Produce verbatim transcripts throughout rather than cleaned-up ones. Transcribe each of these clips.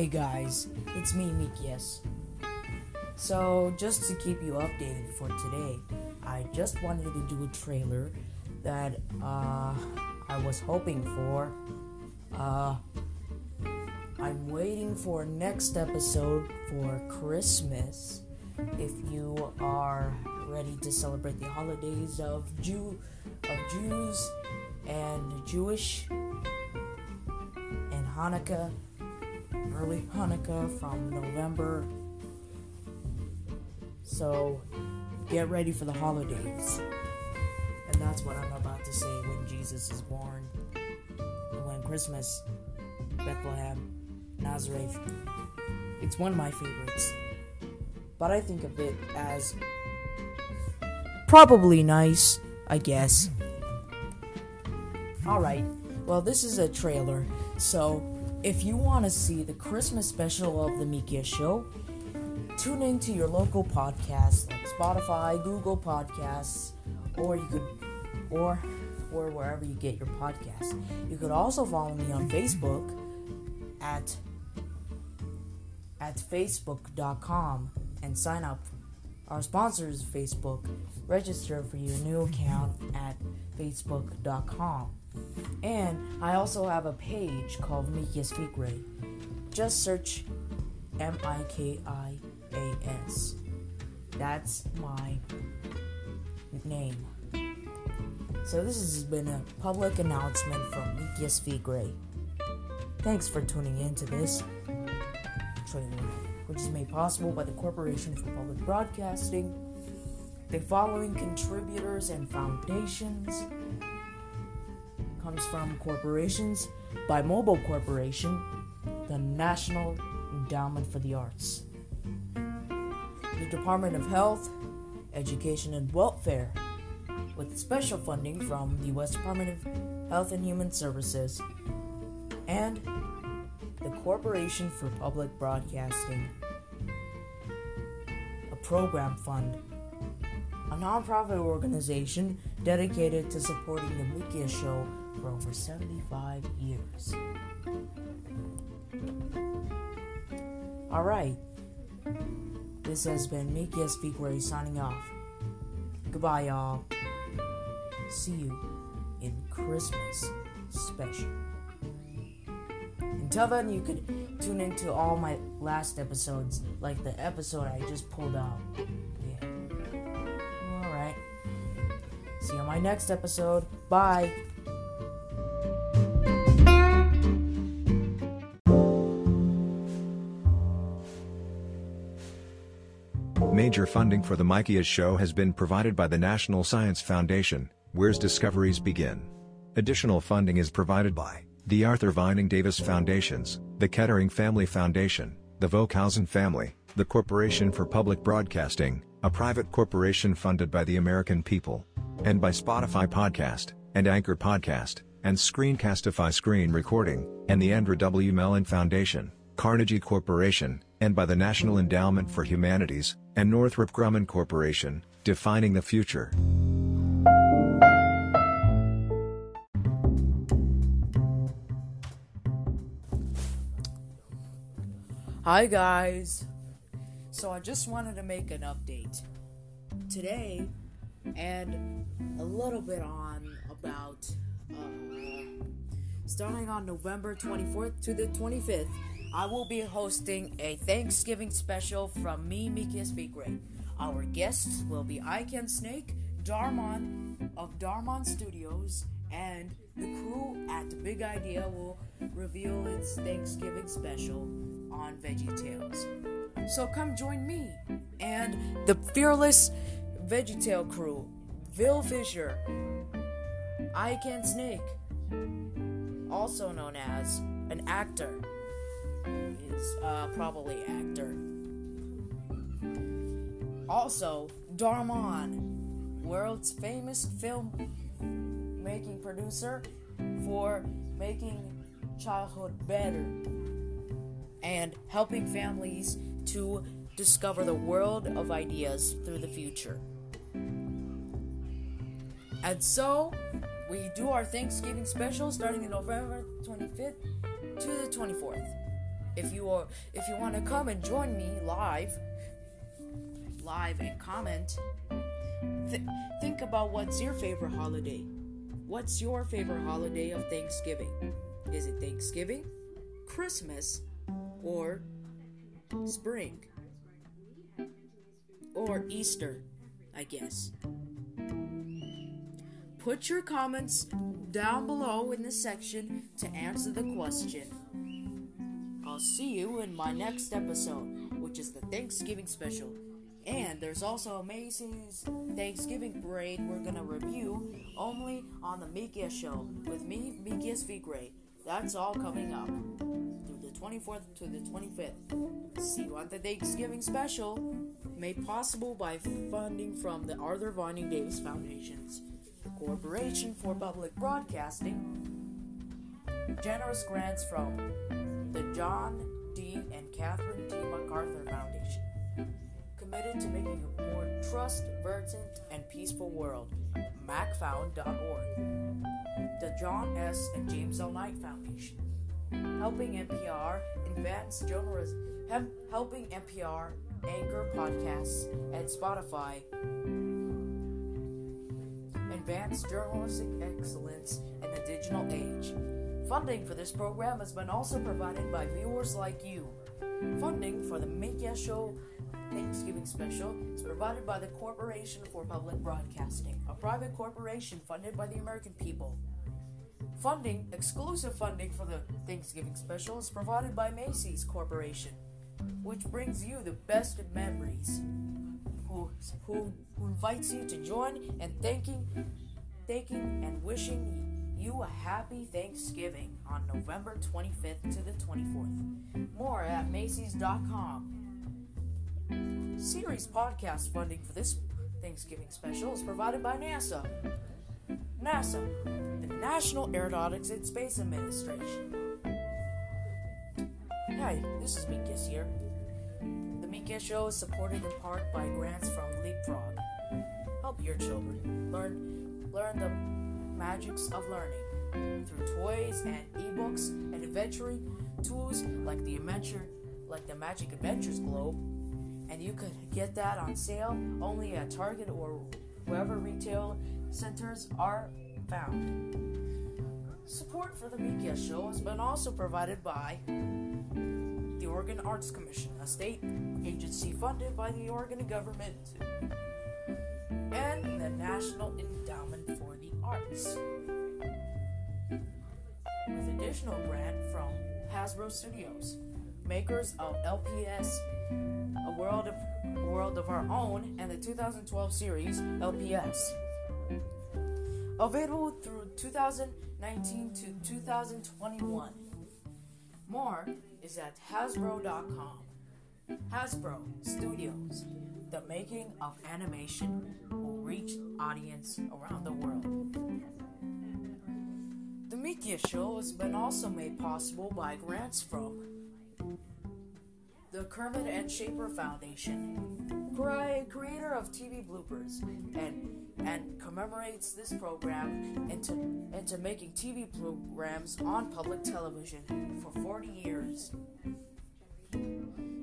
Hey guys, it's me, Mikias. So, just to keep you updated for today, I just wanted to do a trailer that uh, I was hoping for. Uh, I'm waiting for next episode for Christmas. If you are ready to celebrate the holidays of Jew, of Jews and Jewish and Hanukkah, early Hanukkah from November. So get ready for the holidays. And that's what I'm about to say when Jesus is born. And when Christmas, Bethlehem, Nazareth. It's one of my favorites. But I think of it as probably nice, I guess. Alright, well this is a trailer, so if you want to see the Christmas special of The Mikias Show, tune in to your local podcast like Spotify, Google Podcasts, or you could, or, or wherever you get your podcast. You could also follow me on Facebook at, at facebook dot com and sign up. Our sponsor is Facebook. Register for your new account at facebook dot com. And I also have a page called Mikias Fikre. Just search M I K I A S. That's my name. So this has been a public announcement from Mikias Fikre. Thanks for tuning in to this trailer, which is made possible by the Corporation for Public Broadcasting, the following contributors and foundations. Comes from corporations by Mobile Corporation, the National Endowment for the Arts, the Department of Health, Education, and Welfare, with special funding from the U S Department of Health and Human Services, and the Corporation for Public Broadcasting, a program fund, a nonprofit organization dedicated to supporting the Mikias Show for over seventy-five years. Alright, this has been Mikias Fikre signing off. Goodbye, y'all. See you in Christmas special. Until then, you could tune into all my last episodes, like the episode I just pulled out. Yeah. Alright. See you on my next episode. Bye. Major funding for the Mikias Show has been provided by the National Science Foundation, where discoveries begin. Additional funding is provided by the Arthur Vining Davis Foundations, the Kettering Family Foundation, the Volkhausen Family, the Corporation for Public Broadcasting, a private corporation funded by the American people, and by Spotify Podcast, and Anchor Podcast, and Screencastify Screen Recording, and the Andrew W. Mellon Foundation, Carnegie Corporation, and by the National Endowment for Humanities, and Northrop Grumman Corporation, defining the future. Hi guys! So I just wanted to make an update today, and a little bit on about uh, starting on November twenty-fourth to the twenty-fifth, I will be hosting a Thanksgiving special from me, Mikias Fikre. Our guests will be Ike Snake, Darmon of Darmon Studios, and the crew at Big Idea will reveal its Thanksgiving special on VeggieTales. So come join me and the fearless VeggieTale crew, Bill Fisher, Ike Snake, also known as an actor, is uh, probably actor. Also, Darmon, world's famous film-making producer for making childhood better and helping families to discover the world of ideas through the future. And so, we do our Thanksgiving special starting on November twenty-fifth to the twenty-fourth. If you are, if you want to come and join me live, live and comment, th- think about what's your favorite holiday. What's your favorite holiday of Thanksgiving? Is it Thanksgiving, Christmas, or spring? Or Easter, I guess. Put your comments down below in the section to answer the question. I'll see you in my next episode, which is the Thanksgiving special. And there's also a Macy's Thanksgiving parade we're going to review only on the Mikias Show with me, Mikias Fikre. That's all coming up through the twenty-fourth to the twenty-fifth. See you on the Thanksgiving special, made possible by funding from the Arthur Vining Davis Foundations, Corporation for Public Broadcasting, generous grants from the John D. and Catherine T. MacArthur Foundation, committed to making a more trust-verdant and peaceful world, mac found dot org, the John S. and James L. Knight Foundation, helping N P R advance journalism, helping N P R, Anchor Podcasts, and Spotify advance journalistic excellence in the digital age. Funding for this program has been also provided by viewers like you. Funding for the Mikias Show Thanksgiving Special is provided by the Corporation for Public Broadcasting, a private corporation funded by the American people. Funding, exclusive funding for the Thanksgiving Special is provided by Macy's Corporation, which brings you the best memories, who, who, who invites you to join and thanking, thanking and wishing you a happy Thanksgiving on November twenty-fifth to the twenty-fourth. More at Macy's dot com. Series podcast funding for this Thanksgiving special is provided by NASA. NASA, the National Aeronautics and Space Administration. Hi, this is Mikias here. The Mikias Show is supported in part by grants from LeapFrog. Help your children learn, learn the magics of learning through toys and ebooks and adventuring tools like the adventure, like the Magic Adventures Globe. And you could get that on sale only at Target or wherever retail centers are found. Support for the Mikias Show has been also provided by the Oregon Arts Commission, a state agency funded by the Oregon government, and the National Endowment for the Arts, with additional grant from Hasbro Studios, makers of L P S A World of World of Our Own and the two thousand twelve series L P S, available through two thousand nineteen to two thousand twenty-one. More is at hasbro dot com. Hasbro Studios, the making of animation, will reach audience around the world. The Mikias Show has been also made possible by grants from the Kermit and Shaper Foundation, creator of T V bloopers, and and commemorates this program into, into making T V programs on public television for forty years.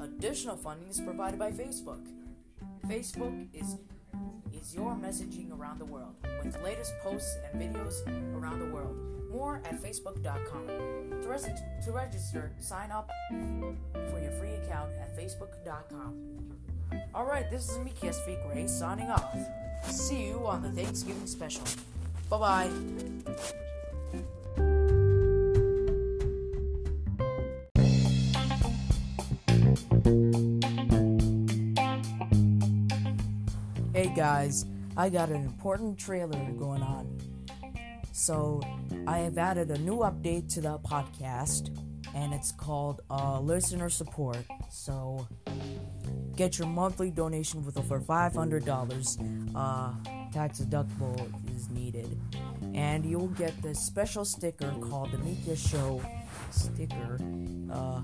Additional funding is provided by Facebook. Facebook is, is your messaging around the world, with the latest posts and videos around the world. More at facebook dot com. To, res- to register, sign up for your free account at facebook dot com. Alright, this is Mikias Fikre signing off. See you on the Thanksgiving special. Bye-bye. Hey guys, I got an important trailer going on. So I have added a new update to the podcast, and it's called uh, Listener Support. So get your monthly donation with over five hundred dollars, uh, tax deductible is needed. And you'll get this special sticker called the Mikias Show sticker. Uh,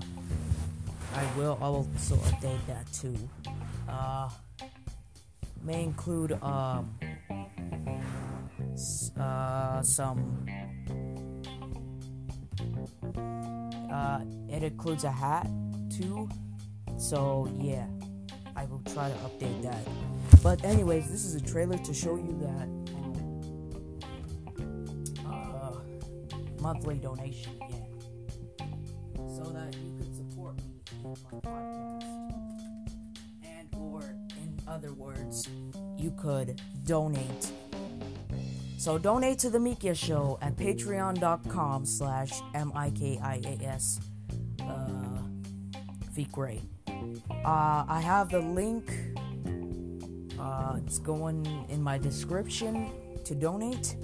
I will also update that too. Uh, may include uh, uh, some... Uh, It includes a hat too. So yeah, I will try to update that. But anyways, this is a trailer to show you that uh, monthly donation. Yeah, so that you can support me in my podcast. And or in other words, you could donate. So donate to the Mikias Show at patreon.com slash M-I-K-I-A-S uh, Fikre. Uh, I have the link. Uh, it's going in my description to donate.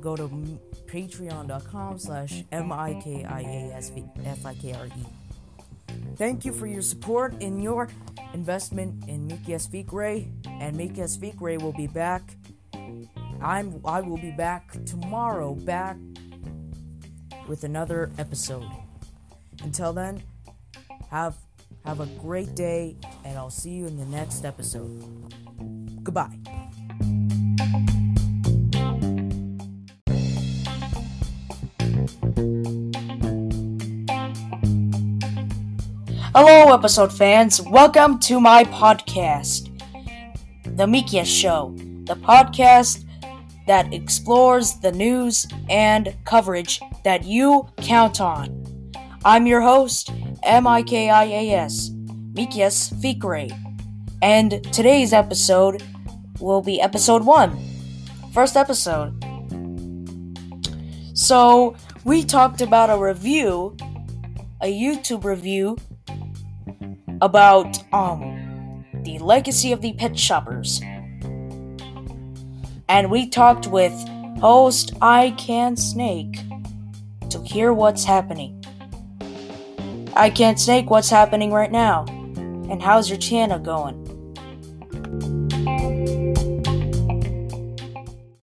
Go to m- patreon.com slash M-I-K-I-A-S F-I-K-R-E. Thank you for your support in your investment in Mikias Fikre. And Mikias Fikre will be back. I'm, I will be back tomorrow, back with another episode. Until then, have have a great day, and I'll see you in the next episode. Goodbye. Hello, episode fans. Welcome to my podcast, The Mikias Show, the podcast that explores the news and coverage that you count on. I'm your host, M I K I A S, Mikias Fikre, and today's episode will be episode one, first episode. So, we talked about a review, a YouTube review, about um the legacy of the pet shoppers. And we talked with host I Can Snake to hear what's happening. I Can Snake, what's happening right now? And how's your channel going?